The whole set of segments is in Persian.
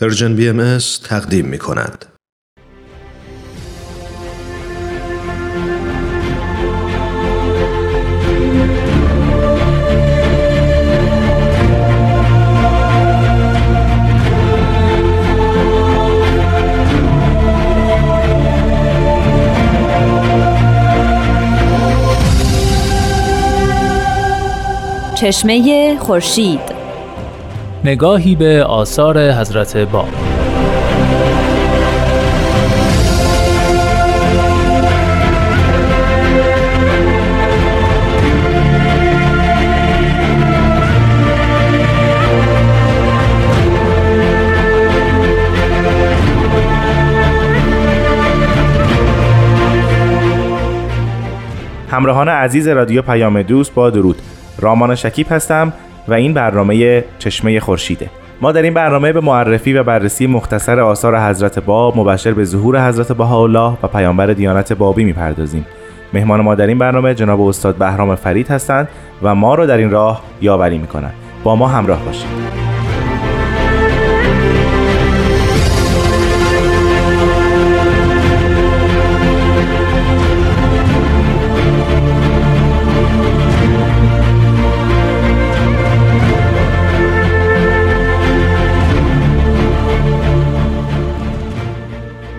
پرژن BMS تقدیم می کند. چشمه خورشید، نگاهی به آثار حضرت باب. همراهان عزیز رادیو پیام دوست، با درود. رامان شکیب هستم و این برنامه چشمه خورشیده. ما در این برنامه به معرفی و بررسی مختصر آثار حضرت باب، مبشر به ظهور حضرت بهاءالله و پیامبر دیانت بابی میپردازیم. مهمان ما در این برنامه جناب استاد بهرام فرید هستند و ما رو در این راه یاوری میکنند. با ما همراه باشید.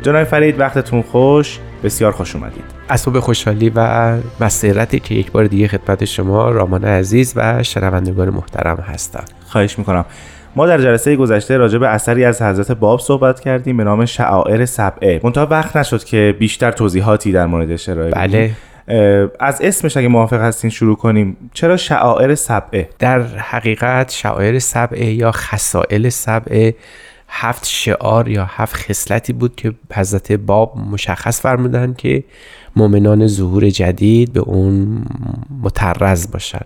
جناب فرید وقتتون خوش، بسیار خوش اومدید. اسباب خوشحالی و مسرتی که یک بار دیگه خدمت شما رامان عزیز و شنوندگان محترم هستم. خواهش میکنم. ما در جلسه گذشته راجع به اثری از حضرت باب صحبت کردیم به نام شعائر سبعه. منتها وقت نشد که بیشتر توضیحاتی در موردش ارائه بدیم. بله. از اسمش اگه موافق هستین شروع کنیم. چرا شعائر سبعه؟ در حقیقت شعائر سبعه یا خصائل سبعه هفت شعار یا هفت خصلتی بود که حضرت باب مشخص فرمودند که مؤمنان ظهور جدید به اون متعرض باشن،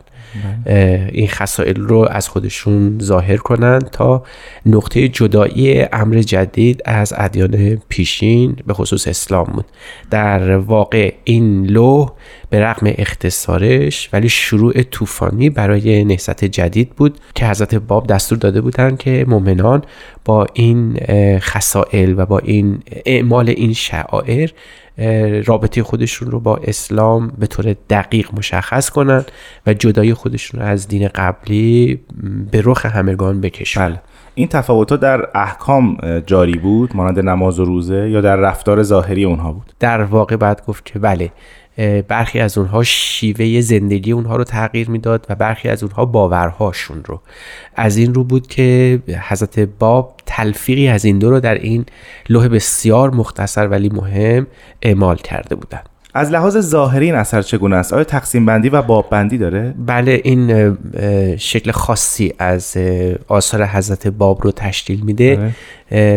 این خصائل رو از خودشون ظاهر کنن تا نقطه جدایی امر جدید از ادیان پیشین به خصوص اسلام بود. در واقع این لوح به رغم اختصارش ولی شروع طوفانی برای نهضت جدید بود که حضرت باب دستور داده بودند که مؤمنان با این خصائل و با این اعمال این شعائر رابطه خودشون رو با اسلام به طور دقیق مشخص کنن و جدای خودشون رو از دین قبلی به رخ همگان بکشن. بله. این تفاوت‌ها در احکام جاری بود، مانند نماز و روزه، یا در رفتار ظاهری اونها بود؟ در واقع باید گفت که بله، برخی از اونها شیوه زندگی اونها رو تغییر میداد و برخی از اونها باورهاشون رو. از این رو بود که حضرت باب تلفیقی از این دو رو در این لوح بسیار مختصر ولی مهم اعمال کرده بودند. از لحاظ ظاهری این اثر چگونه است؟ آیا تقسیم بندی و باب بندی داره؟ بله، این شکل خاصی از آثار حضرت باب رو تشکیل میده.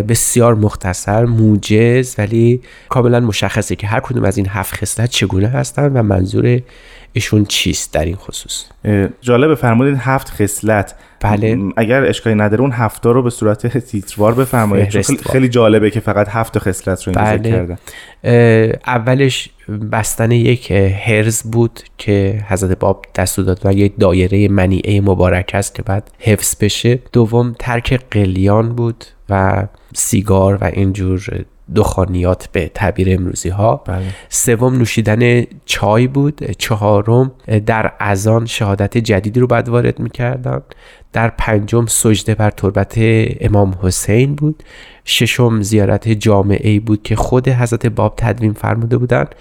بسیار مختصر، موجز ولی کاملا مشخصه که هر کدوم از این هفت خصلت چگونه هستن و منظور ایشون چیست در این خصوص. جالب، فرمودین هفت خصلت. بله. اگر اشکالی نداره اون هفتا رو به صورت تیتروار بفرمایید، چون خیلی جالبه که فقط هفت خصلت رو اینجا ذکر کردن. اولش بستن یک هرز بود که حضرت باب دستور داد و یک دایره منیعه مبارک است که بعد حفظ بشه. دوم ترک قلیان بود و سیگار و اینجور دخانیات به تعبیر امروزی ها. بله. سوم نوشیدن چای بود. چهارم در اذان شهادت جدیدی رو بعد وارد می‌کردن. در پنجم سجده بر تربت امام حسین بود. ششم زیارت جامعه‌ای بود که خود حضرت باب تدوین فرموده بودند.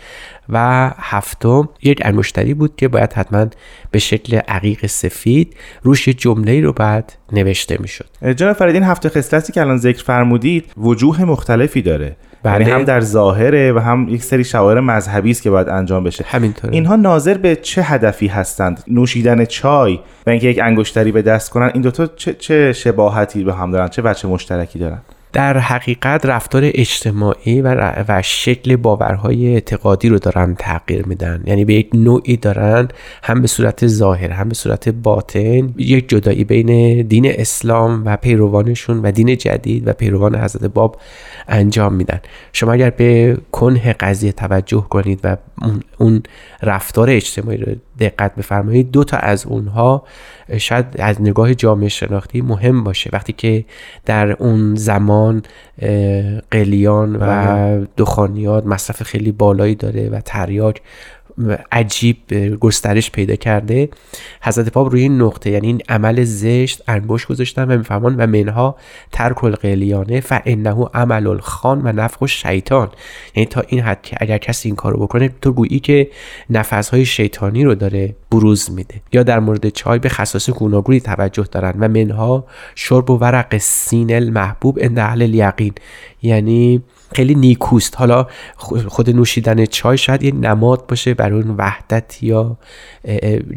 و هفتم یک انگشتری بود که باید حتما به شکل عقیق سفید روش جمله‌ای رو بعد نوشته میشد. جناب فرید، این هفت خصلتی که الان ذکر فرمودید وجوه مختلفی داره. یعنی هم در ظاهره و هم یک سری شعائر مذهبی است که باید انجام بشه. همینطوره. اینها ناظر به چه هدفی هستند؟ نوشیدن چای و اینکه یک انگشتری به دست کنن، این دو تا چه شباهتی به هم دارن؟ چه مشترکی دارن؟ در حقیقت رفتار اجتماعی و شکل باورهای اعتقادی رو دارن تغییر میدن، یعنی به یک نوعی دارن هم به صورت ظاهر هم به صورت باطن یک جدایی بین دین اسلام و پیروانشون و دین جدید و پیروان حضرت باب انجام میدن. شما اگر به کنه قضیه توجه کنید و اون رفتار اجتماعی رو دقت بفرمایید، دو تا از اونها شاید از نگاه جامعه شناختی مهم باشه. وقتی که در اون زمان قلیان و دخانیات مصرف خیلی بالایی داره و تریاک عجیب گسترش پیدا کرده، حضرت باب روی این نقطه، یعنی این عمل زشت، انگوش گذاشتن و میفهمان و منها ترک القلیانه فانه عمل الخان و نفخ شیطان، یعنی تا این حد که اگر کسی این کارو بکنه تو گویی که نفسهای شیطانی رو داره بروز میده. یا در مورد چای به خصائص گوناگونی توجه دارن و منها شرب و ورق سین المحبوب عند اهل الیقین، یعنی خیلی نیکوست. حالا خود نوشیدن چای شاید یه نماد باشه برای اون وحدت یا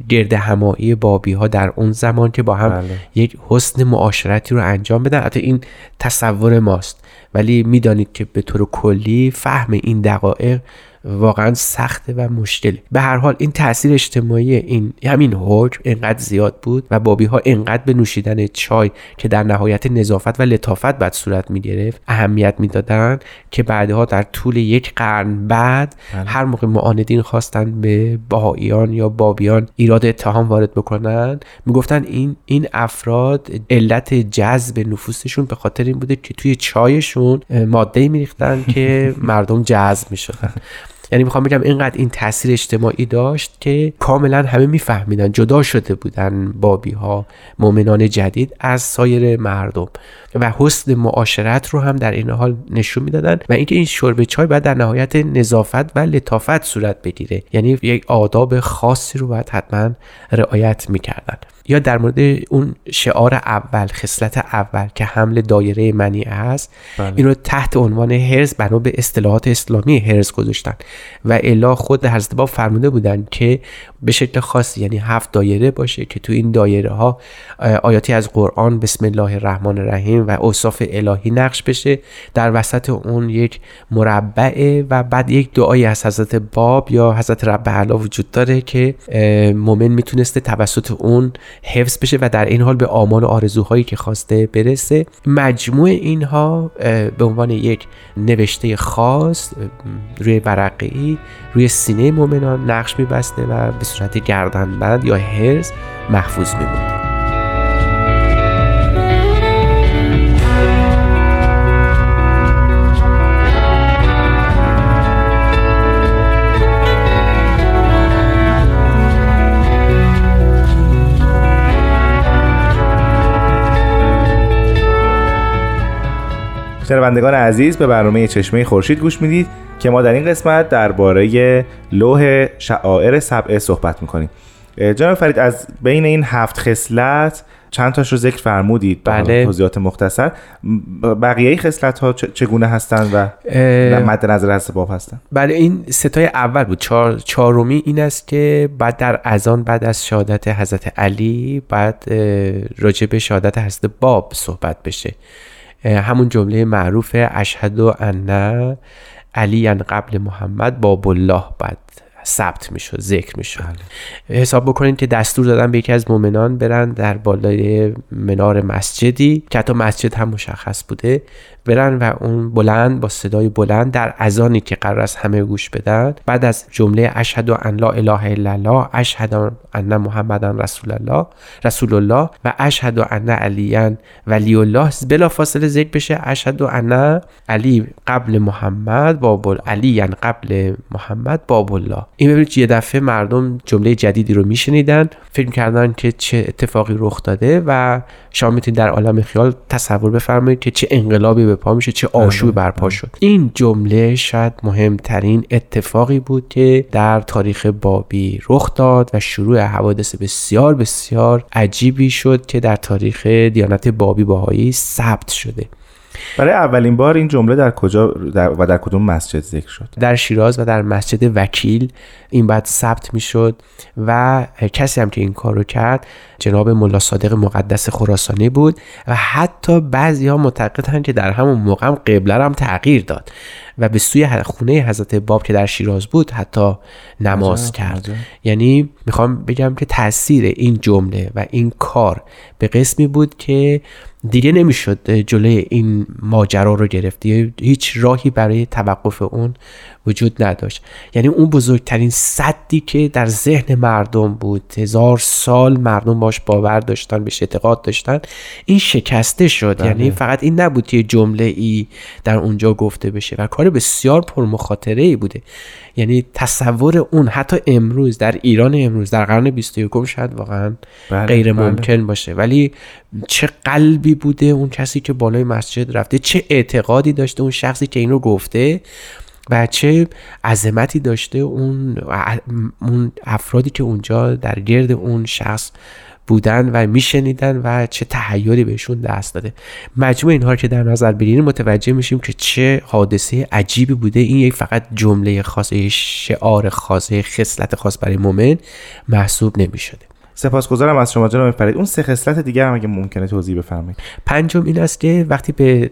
گرد همایی بابی ها در اون زمان که با هم یک حسن معاشرتی رو انجام بدن. حتی این تصور ماست، ولی میدانید که به طور کلی فهم این دقایق واقعا سخته و مشکله. به هر حال این تأثیر اجتماعی این همین حکم اینقدر زیاد بود و بابی ها اینقدر به نوشیدن چای که در نهایت نظافت و لطافت بعد صورت میگرفت اهمیت میدادن که بعدها در طول یک قرن بعد هر موقع معاندین خواستن به بهائیان یا بابیان ایراد اتهام وارد بکنن، میگفتن این افراد علت جذب نفوسشون به خاطر این بوده که توی چایشون ماده‌ای میریختن که مردم جذب میشدن. یعنی میخوام بگم اینقدر این تاثیر اجتماعی داشت که کاملا همه میفهمیدن جدا شده بودن بابی ها، مؤمنان جدید، از سایر مردم و حسن معاشرت رو هم در این حال نشون میدادن و اینکه این شرب چای باید در نهایت نظافت و لطافت صورت بگیره، یعنی یک آداب خاصی رو باید حتما رعایت میکردن. یا در مورد اون شعار اول، خصلت اول که حمل دایره منی است، این رو تحت عنوان هرز بنا به اصطلاحات اسلامی هرز گذاشتن و الا خود حضرت باب فرموده بودن که به شکل خاصی، یعنی 7 دایره باشه که تو این دایره ها آیاتی از قرآن، بسم الله الرحمن الرحیم و اوصاف الهی نقش بشه، در وسط اون یک مربع و بعد یک دعایی از حضرت باب یا حضرت رب اعلی وجود داره که مؤمن میتونسته توسط اون حفظ بشه و در این حال به آمال و آرزوهایی که خواسته برسه. مجموع اینها به عنوان یک نوشته خاص روی ورقه‌ای روی سینه مؤمنان نقش می‌بسته و به صورت گردنبند یا هرز محفوظ می‌مونه. شنوندگان عزیز، به برنامه چشمه خورشید گوش میدید که ما در این قسمت درباره لوح شعائر سبعه صحبت میکنیم. جناب فرید، از بین این 7 خصلت چند تاش رو ذکر فرمودید؟ بله. توضیحات مختصر بقیه خصلت ها چگونه هستند و مد نظر حضرت باب هستند؟ بله، این ستای اول بود. چهارمی این است که بعد در اذان، بعد از شهادت حضرت علی، بعد راجع به شهادت حضرت باب صحبت بشه. همون جمله معروف اشهد ان علی قبل محمد باب الله بعد ثبت میشه، ذکر میشه. حساب بکنید که دستور دادن به یکی از مؤمنان برن در بالای منار مسجدی که حتی مسجد هم مشخص بوده، برن و اون بلند با صدای بلند در اذانی که قرار است همه گوش بدن، بعد از جمله اشهد ان لا اله الا الله، اشهد ان محمدن رسول الله و اشهد ان علی ولی الله بلافاصله ذکر بشه. اشهد ان علی قبل محمد باب علی قبل محمد باب الله. این ببینید یه دفعه مردم جمله جدیدی رو میشنیدن، فکر کردن که چه اتفاقی رخ داده و شما میتونید در عالم خیال تصور بفرمایید که چه انقلابی به پا میشه، چه آشوبی برپا شد. این جمله شاید مهمترین اتفاقی بود که در تاریخ بابی رخ داد و شروع حوادث بسیار بسیار عجیبی شد که در تاریخ دیانت بابی باهایی ثبت شده. برای اولین بار این جمله در کجا و در کدوم مسجد ذکر شد؟ در شیراز و در مسجد وکیل این بعد ثبت میشد و کسی هم که این کارو کرد جناب ملا صادق مقدس خراسانی بود و حتی بعضیا معتقدن که در همون موقع هم قبله را هم تغییر داد و به سوی خونه حضرت باب که در شیراز بود حتی نماز کرد. یعنی میخوام بگم که تاثیر این جمله و این کار به قسمی بود که دیگه نمیشد جلوی این ماجرا رو گرفت، هیچ راهی برای توقف اون وجود نداشت. یعنی اون بزرگترین سدی که در ذهن مردم بود، هزار سال مردم باش باور داشتن، بهش اعتقاد داشتن، این شکسته شد. بله. یعنی فقط این نبود که جمله ای در اونجا گفته بشه و کار بسیار پرمخاطره ای بوده. یعنی تصور اون حتی امروز در ایران امروز در قرن 21 شاید واقعا غیر ممکن باشه، ولی چه قلبی بوده اون کسی که بالای مسجد رفته، چه اعتقادی داشته اون شخصی که این رو گفته و چه عظمتی داشته اون افرادی که اونجا در گرد اون شخص بودن و میشنیدن و چه تحیلی بهشون دست داده. مجموع اینها که در نظر بگیریم متوجه میشیم که چه حادثه عجیبی بوده. این یک فقط جمله خاص، یک شعار خاص، یک خصلت خاص برای مؤمن محسوب نمیشده. سپاسگزارم از شما جناب فرید. اون سه خصلت دیگر هم اگه ممکنه توضیح بفرمایید. پنجم این است که وقتی به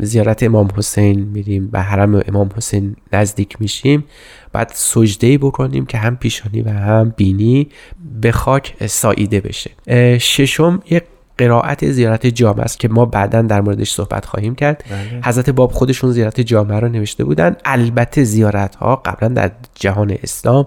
زیارت امام حسین میریم و حرم امام حسین نزدیک میشیم بعد سجده‌ای بکنیم که هم پیشانی و هم بینی به خاک ساییده بشه. ششم یک قرائت زیارت جامع است که ما بعداً در موردش صحبت خواهیم کرد. بله. حضرت باب خودشون زیارت جامع را نوشته بودن. البته زیارت‌ها قبلا در جهان اسلام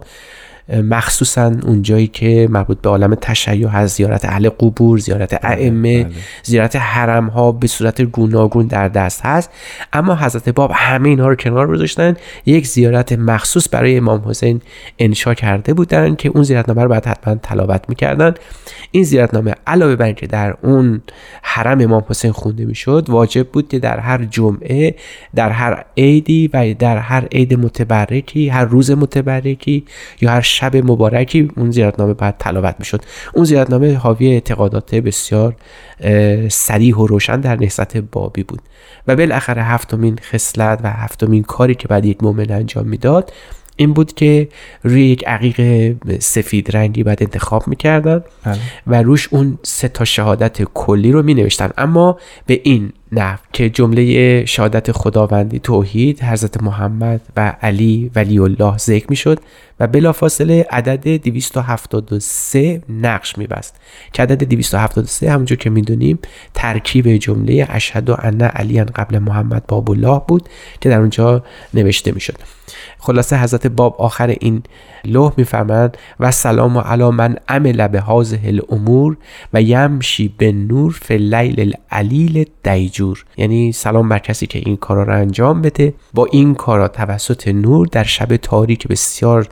مخصوصا اونجایی که مربوط به عالم تشیع هست، زیارت اهل قبور، زیارت ائمه، زیارت حرم ها به صورت گوناگون در دست هست، اما حضرت باب همه اینها رو کنار گذاشتن، یک زیارت مخصوص برای امام حسین انشا کرده بودن که اون زیارتنامه رو بعد حتما تلاوت می‌کردن. این زیارتنامه علاوه بر اینکه در اون حرم امام حسین خونده میشد، واجب بود که در هر جمعه، در هر عیدی و در هر عید متبرکی، هر روز متبرکی یا هر شب مبارکی اون زیارتنامه بعد تلاوت میشد. اون زیارتنامه حاوی اعتقادات بسیار صریح و روشن در نهضت بابی بود. و بالاخره هفتمین خصلت و هفتمین کاری که بعد یک مؤمن انجام میداد این بود که روی یک عقیق سفید رنگی بعد انتخاب میکردن و روش اون سه تا شهادت کلی رو می نوشتن، اما به این نحو که جمله شهادت خداوندی، توحید، حضرت محمد و علی ولی الله ذکر می شد و بلافاصله عدد 273 نقش می بست که عدد 273 همونجور که می دونیم ترکیب جمله اشهد ان علی قبل محمد باب الله بود که در اونجا نوشته می شد. خلاصه حضرت باب آخر این لوح می فرمند و سلام علی من عمل به هذه الامور و یمشی به نور فی اللیل العلیل دیجور، یعنی سلام بر کسی که این کارا را انجام بده، با این کارا توسط نور در شب تاریک بسیار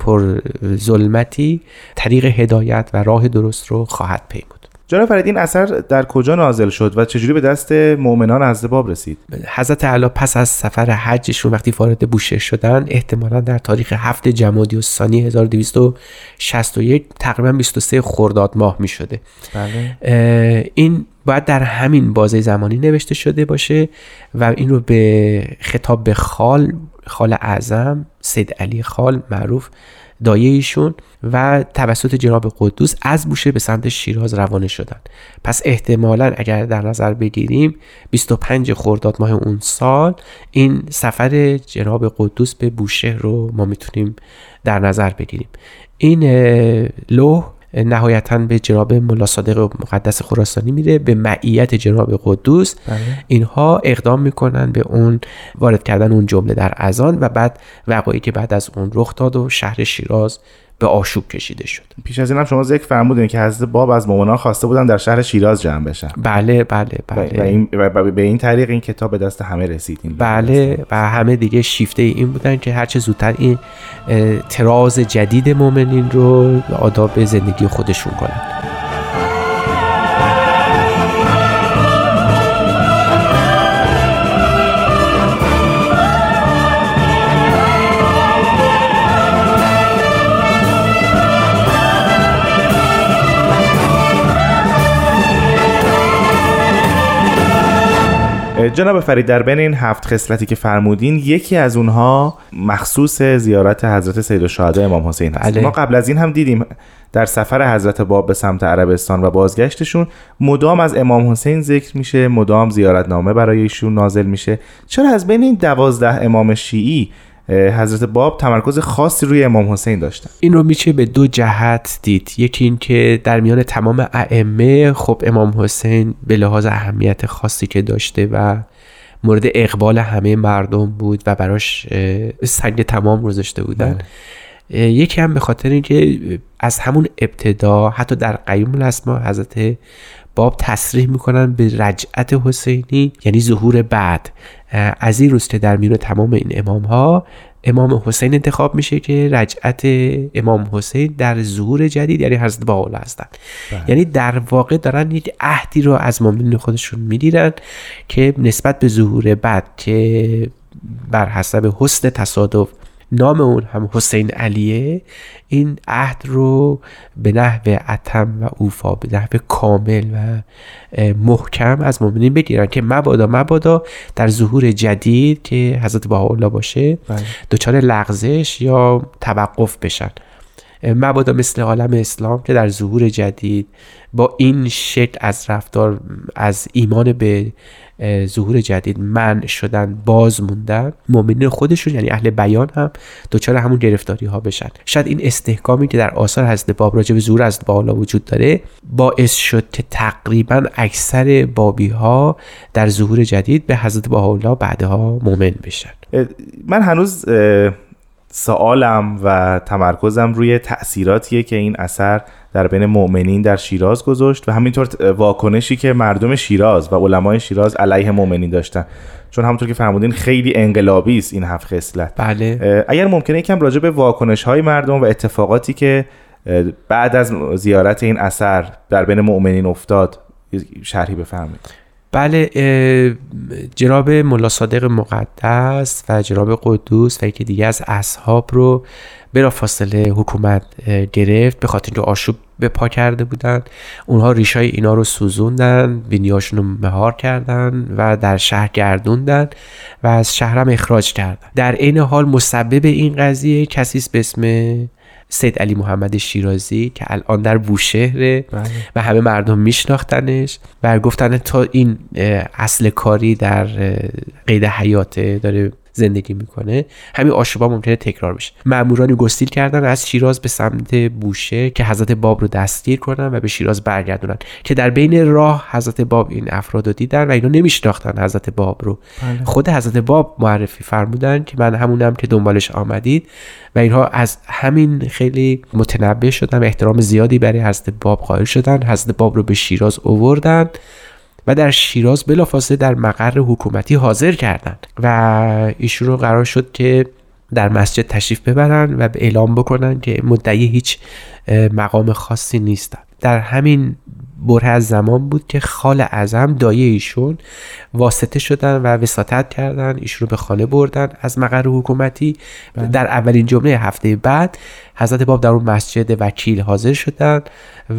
پر ظلمتی طریق هدایت و راه درست رو خواهد پیمود. جناب فرید این اثر در کجا نازل شد و چجوری به دست مؤمنان حضرت باب رسید؟ حضرت اعلی پس از سفر حجشون وقتی وارد بوشهر شدن احتمالاً در تاریخ 7 جمادی الثانی 1261 تقریباً 23 خرداد ماه می شده. بله. این باید در همین بازه زمانی نوشته شده باشه و این رو به خطاب به خال اعظم سید علی خال معروف دایه ایشون و توسط جناب قدوس از بوشهر به سمت شیراز روانه شدن. پس احتمالاً اگر در نظر بگیریم 25 خرداد ماه اون سال این سفر جناب قدوس به بوشهر رو ما میتونیم در نظر بگیریم. این لوح نهایتاً به جناب ملا صادق مقدس خراسانی میره به معیت جناب قدوس. بله. اینها اقدام میکنن به اون وارد کردن اون جمله در اذان و بعد وقایعی که بعد از اون رخ داد و شهر شیراز به آشوب کشیده شد. پیش از اینم شما ذکر فرمودین که حضرت باب از مؤمنان خواسته بودن در شهر شیراز جمع بشن. بله. و به این طریق این کتاب به دست همه رسید. بله و همه دیگه شیفته این بودن که هرچه زودتر این تراز جدید مؤمنین رو آداب زندگی خودشون کنن. جناب فرید، در بین این 7 خصلتی که فرمودین یکی از اونها مخصوص زیارت حضرت سیدالشهدا امام حسین هست. ما قبل از این هم دیدیم در سفر حضرت باب به سمت عربستان و بازگشتشون مدام از امام حسین ذکر میشه، مدام زیارتنامه برای ایشون نازل میشه. چرا از بین این 12 امام شیعی حضرت باب تمرکز خاصی روی امام حسین داشتن؟ این رو میشه به دو جهت دید. یکی این که در میان تمام ائمه خب امام حسین به لحاظ اهمیت خاصی که داشته و مورد اقبال همه مردم بود و براش سنگ تمام گذاشته بودن. یکی هم به خاطر اینکه از همون ابتدا حتی در قیوم الاسما حضرت باب تصریح میکنن به رجعت حسینی، یعنی ظهور بعد. از این روز که در میان تمام این امام ها امام حسین انتخاب میشه که رجعت امام حسین در ظهور جدید یعنی حضرت باب هستن. یعنی در واقع دارن یک عهدی رو از مؤمنین خودشون میگیرن که نسبت به ظهور بعد که بر حسب حسن تصادف نام اون هم حسین علیه، این عهد رو به نحو اتم و اوفا، به نحو کامل و محکم از مؤمنین بگیرن که مبادا در ظهور جدید که حضرت بهاءالله باشه دچار لغزش یا توقف بشن، مبادا مثل عالم اسلام که در ظهور جدید با این شکل از رفتار از ایمان به ظهور جدید منع شدن، باز موندن، مؤمنین خودشون یعنی اهل بیان هم دچار همون گرفتاری ها بشن. شاید این استحکامی که در آثار حضرت باب راجع به ظهور حضرت بهاءالله وجود داره باعث شد که تقریبا اکثر بابی ها در ظهور جدید به حضرت بهاءالله بعدها مؤمن بشن. من هنوز سوالم و تمرکزم روی تأثیراتیه که این اثر در بین مؤمنین در شیراز گذاشت و همینطور واکنشی که مردم شیراز و علمای شیراز علیه مؤمنین داشتن، چون همونطور که فرمودین خیلی انقلابی است این 7 خصلت. بله. اگر ممکنه یکم راجع به واکنش‌های مردم و اتفاقاتی که بعد از زیارت این اثر در بین مؤمنین افتاد شرحی بفرمایید. بله، جناب ملا صادق مقدس و جناب قدوس و یکی دیگه از اصحاب رو بلافاصله حکومت گرفت به خاطر اینکه آشوب به پا کرده بودن. اونها ریشای اینا رو سوزوندن، بینیاشون رو مهار کردن و در شهر گردوندن و از شهرم اخراج کردن. در عین حال مسبب این قضیه کسی است به اسم سید علی محمد شیرازی که الان در بوشهره. بله. و همه مردم میشناختنش و گفتن تا این اصل کاری در قید حیات داره زندگی میکنه، همین آشوبا ممکنه تکرار بشه. مامورانی گسیل کردن از شیراز به سمت بوشهر که حضرت باب رو دستگیر کنن و به شیراز برگردونن، که در بین راه حضرت باب این افراد رو دیدن و اینا نمیشناختن حضرت باب رو. بله. خود حضرت باب معرفی فرمودن که من همونم که دنبالش آمدید و اینها از همین خیلی متنبه شدن و احترام زیادی برای حضرت باب قائل شدن. حضرت باب رو به شیراز آوردن و در شیراز بلافاصله در مقر حکومتی حاضر کردند و ایشون رو قرار شد که در مسجد تشریف ببرن و اعلام بکنن که مدعی هیچ مقام خاصی نیستن. در همین بره از زمان بود که خال اعظم دایی ایشون واسطه شدن و وساطت کردن، ایشون رو به خانه بردن از مقر حکومتی. در اولین جمعه هفته بعد حضرت باب در اون مسجد وکیل حاضر شدن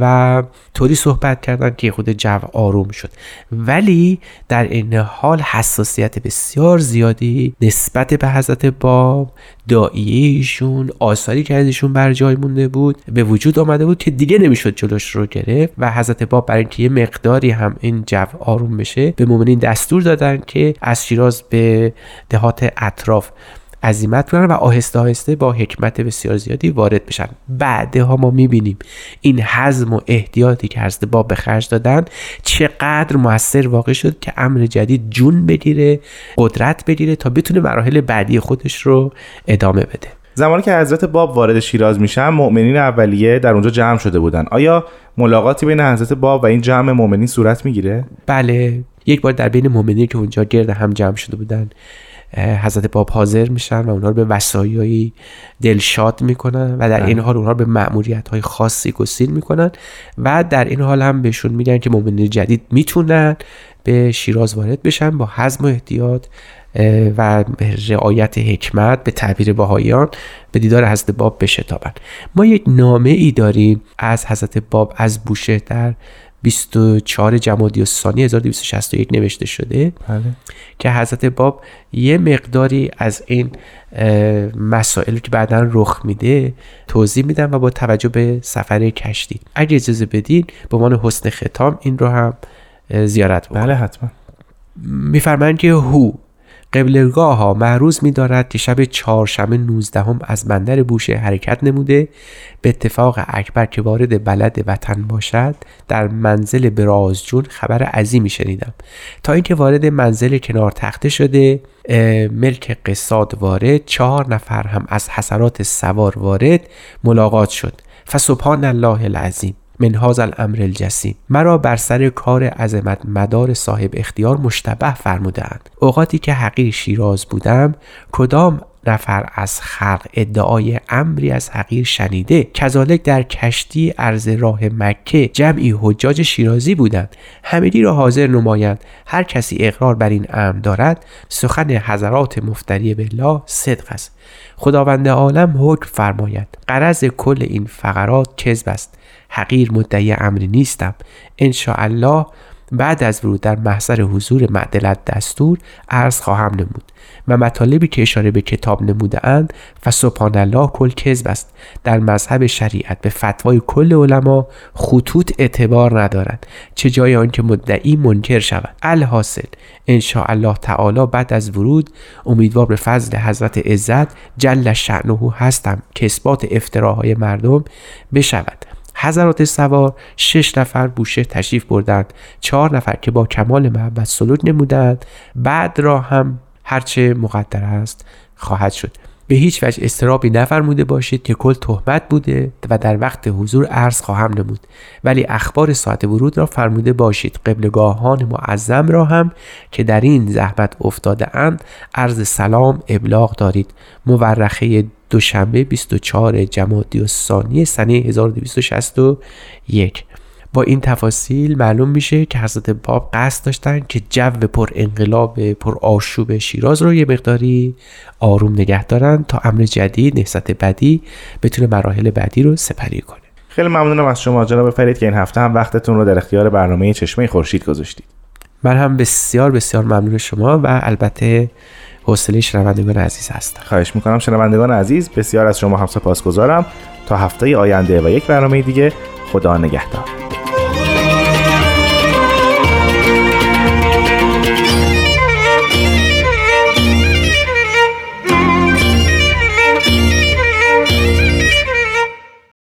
و طوری صحبت کردن که خود جو آروم شد، ولی در این حال حساسیت بسیار زیادی نسبت به حضرت باب، داعیه ایشون، آثاری که ازشون بر جای مونده بود به وجود آمده بود که دیگه نمیشد جلوش رو گرفت و حضرت باب برای اینکه یه مقداری هم این جو آروم بشه به مؤمنین دستور دادن که از شیراز به دهات اطراف عزیمت کنن و آهسته آهسته با حکمت بسیار زیادی وارد بشن. بعدها ما میبینیم این حزم و احتیاطی که حضرت باب به خرج دادن چقدر موثر واقع شد که امر جدید جون بگیره، قدرت بگیره تا بتونه مراحل بعدی خودش رو ادامه بده. زمانی که حضرت باب وارد شیراز میشن مؤمنین اولیه در اونجا جمع شده بودن. آیا ملاقاتی بین حضرت باب و این جمع مؤمنین صورت میگیره؟ بله، یک بار در بین مؤمنین که اونجا گرد هم جمع شده بودن حضرت باب حاضر میشن و اونها رو به وصایای دلشاد میکنن و در این حال اونها رو به مأموریت‌های خاصی گسیل میکنن و در این حال هم بهشون میگن که مؤمنین جدید میتونن به شیراز وارد بشن با حزم و احتیاط و رعایت حکمت به تعبیر بهائیان به دیدار حضرت باب بشتابند. ما یک نامه ای داریم از حضرت باب از بوشهر 24 جمادی الثانی 1261 نوشته شده. بله. که حضرت باب یه مقداری از این مسائل که بعداً رخ میده توضیح میدن و با توجه به سفر کشتی. اگه اجازه بدین به عنوان حسن ختام این رو هم زیارت بکنم. بله حتما. میفرمایند که هو قبلگاه ها معروض می دارد که شب چهارشنبه 19 از بندر بوشه حرکت نموده، به اتفاق اکبر که وارد بلد وطن باشد در منزل برازجون خبر عظیمی شنیدم، تا اینکه وارد منزل کنار تخته شده، ملک قصاد وارد، 4 نفر هم از حسرات سوار وارد ملاقات شد. فسبحان الله العظیم من هذا الامر الجسیم، مرا بر سر کار عظمت مدار صاحب اختیار مشتبه فرمودند. اوقاتی که حقیر شیراز بودم کدام نفر از خلق ادعای امری از حقیر شنیده؟ کذالک در کشتی عرض راه مکه جمعی حجاج شیرازی بودند، همگی را حاضر نمایند، هر کسی اقرار بر این امر دارد سخن حضرات مفتری بالله صدق است. خداوند عالم حکم فرماید، غرض کل این فقرات کذب است، حقیر مدعی امری نیستم. انشاءالله بعد از ورود در محضر حضور معدلت دستور عرض خواهم نمود و مطالبی که اشاره به کتاب نموده اند و سبحان الله کل کذب است. در مذهب شریعت به فتوای کل علما خطوط اعتبار ندارند، چه جای آن که مدعی منکر شود. الحاصل انشاءالله تعالی بعد از ورود امیدوار به فضل حضرت عزت جل شأنه هستم که اثبات افتراهای مردم بشود. حضرات سوار 6 نفر بوشه تشریف بردند، 4 نفر که با کمال محبت سلوک نمودند، بعد را هم هرچه مقدر است خواهد شد. به هیچ وجه استرابی نفرموده باشید که کل تهمت بوده و در وقت حضور عرض خواهم نمود، ولی اخبار ساعت ورود را فرموده باشید. قبلگاهان معظم را هم که در این زحمت افتاده اند عرض سلام ابلاغ دارید. مورخه دوشنبه 24 جمادی الثانی سنه 1261. با این تفاصیل معلوم میشه که حضرت باب قصد داشتن که جو پر انقلاب پر آشوب شیراز رو یه مقداری آروم نگه دارن تا امر جدید نهضت بعدی بتونه مراحل بعدی رو سپری کنه. خیلی ممنونم از شما جناب فرید که این هفته هم وقتتون رو در اختیار برنامه چشمه خورشید گذاشتید. من هم بسیار بسیار ممنون شما و البته حوصله شنوندگان عزیز هستم. خواهش میکنم شنوندگان عزیز، بسیار از شما هم سپاسگزارم. تا هفته آینده و یک برنامه دیگه، خدا نگهدار.